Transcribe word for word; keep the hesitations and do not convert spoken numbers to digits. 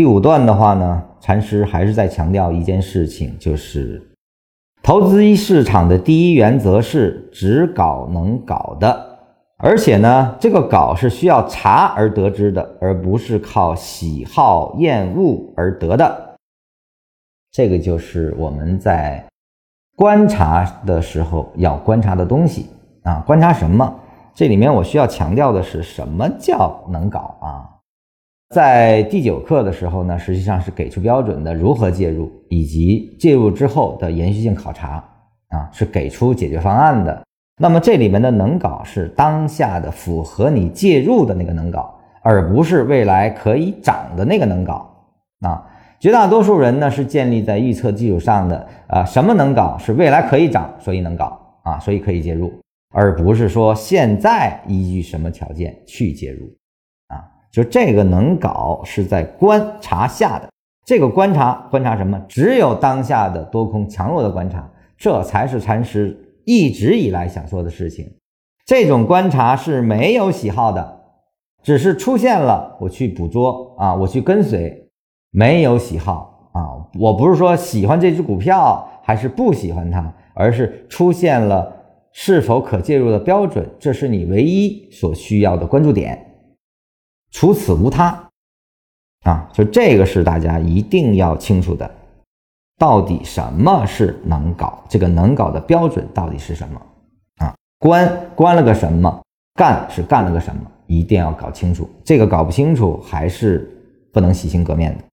第五段的话呢，禅师还是在强调一件事情，就是投资市场的第一原则是只搞能搞的，而且呢，这个搞是需要查而得知的，而不是靠喜好厌恶而得的。这个就是我们在观察的时候要观察的东西啊，观察什么？这里面我需要强调的是什么叫能搞啊？在第九课的时候呢，实际上是给出标准的如何介入，以及介入之后的延续性考察啊，是给出解决方案的。那么这里面的能搞是当下的符合你介入的那个能搞，而不是未来可以涨的那个能搞啊。绝大多数人呢是建立在预测基础上的，啊，什么能搞是未来可以涨，所以能搞啊，所以可以介入，而不是说现在依据什么条件去介入啊。就这个能搞是在观察下的，这个观察观察什么？只有当下的多空强弱的观察，这才是禅师一直以来想说的事情。这种观察是没有喜好的，只是出现了我去捕捉啊，我去跟随。没有喜好啊，我不是说喜欢这只股票还是不喜欢它，而是出现了是否可介入的标准，这是你唯一所需要的关注点，除此无他啊，就这个是大家一定要清楚的，到底什么是能搞，这个能搞的标准到底是什么啊？观观了个什么，干是干了个什么，一定要搞清楚，这个搞不清楚还是不能洗心革面的。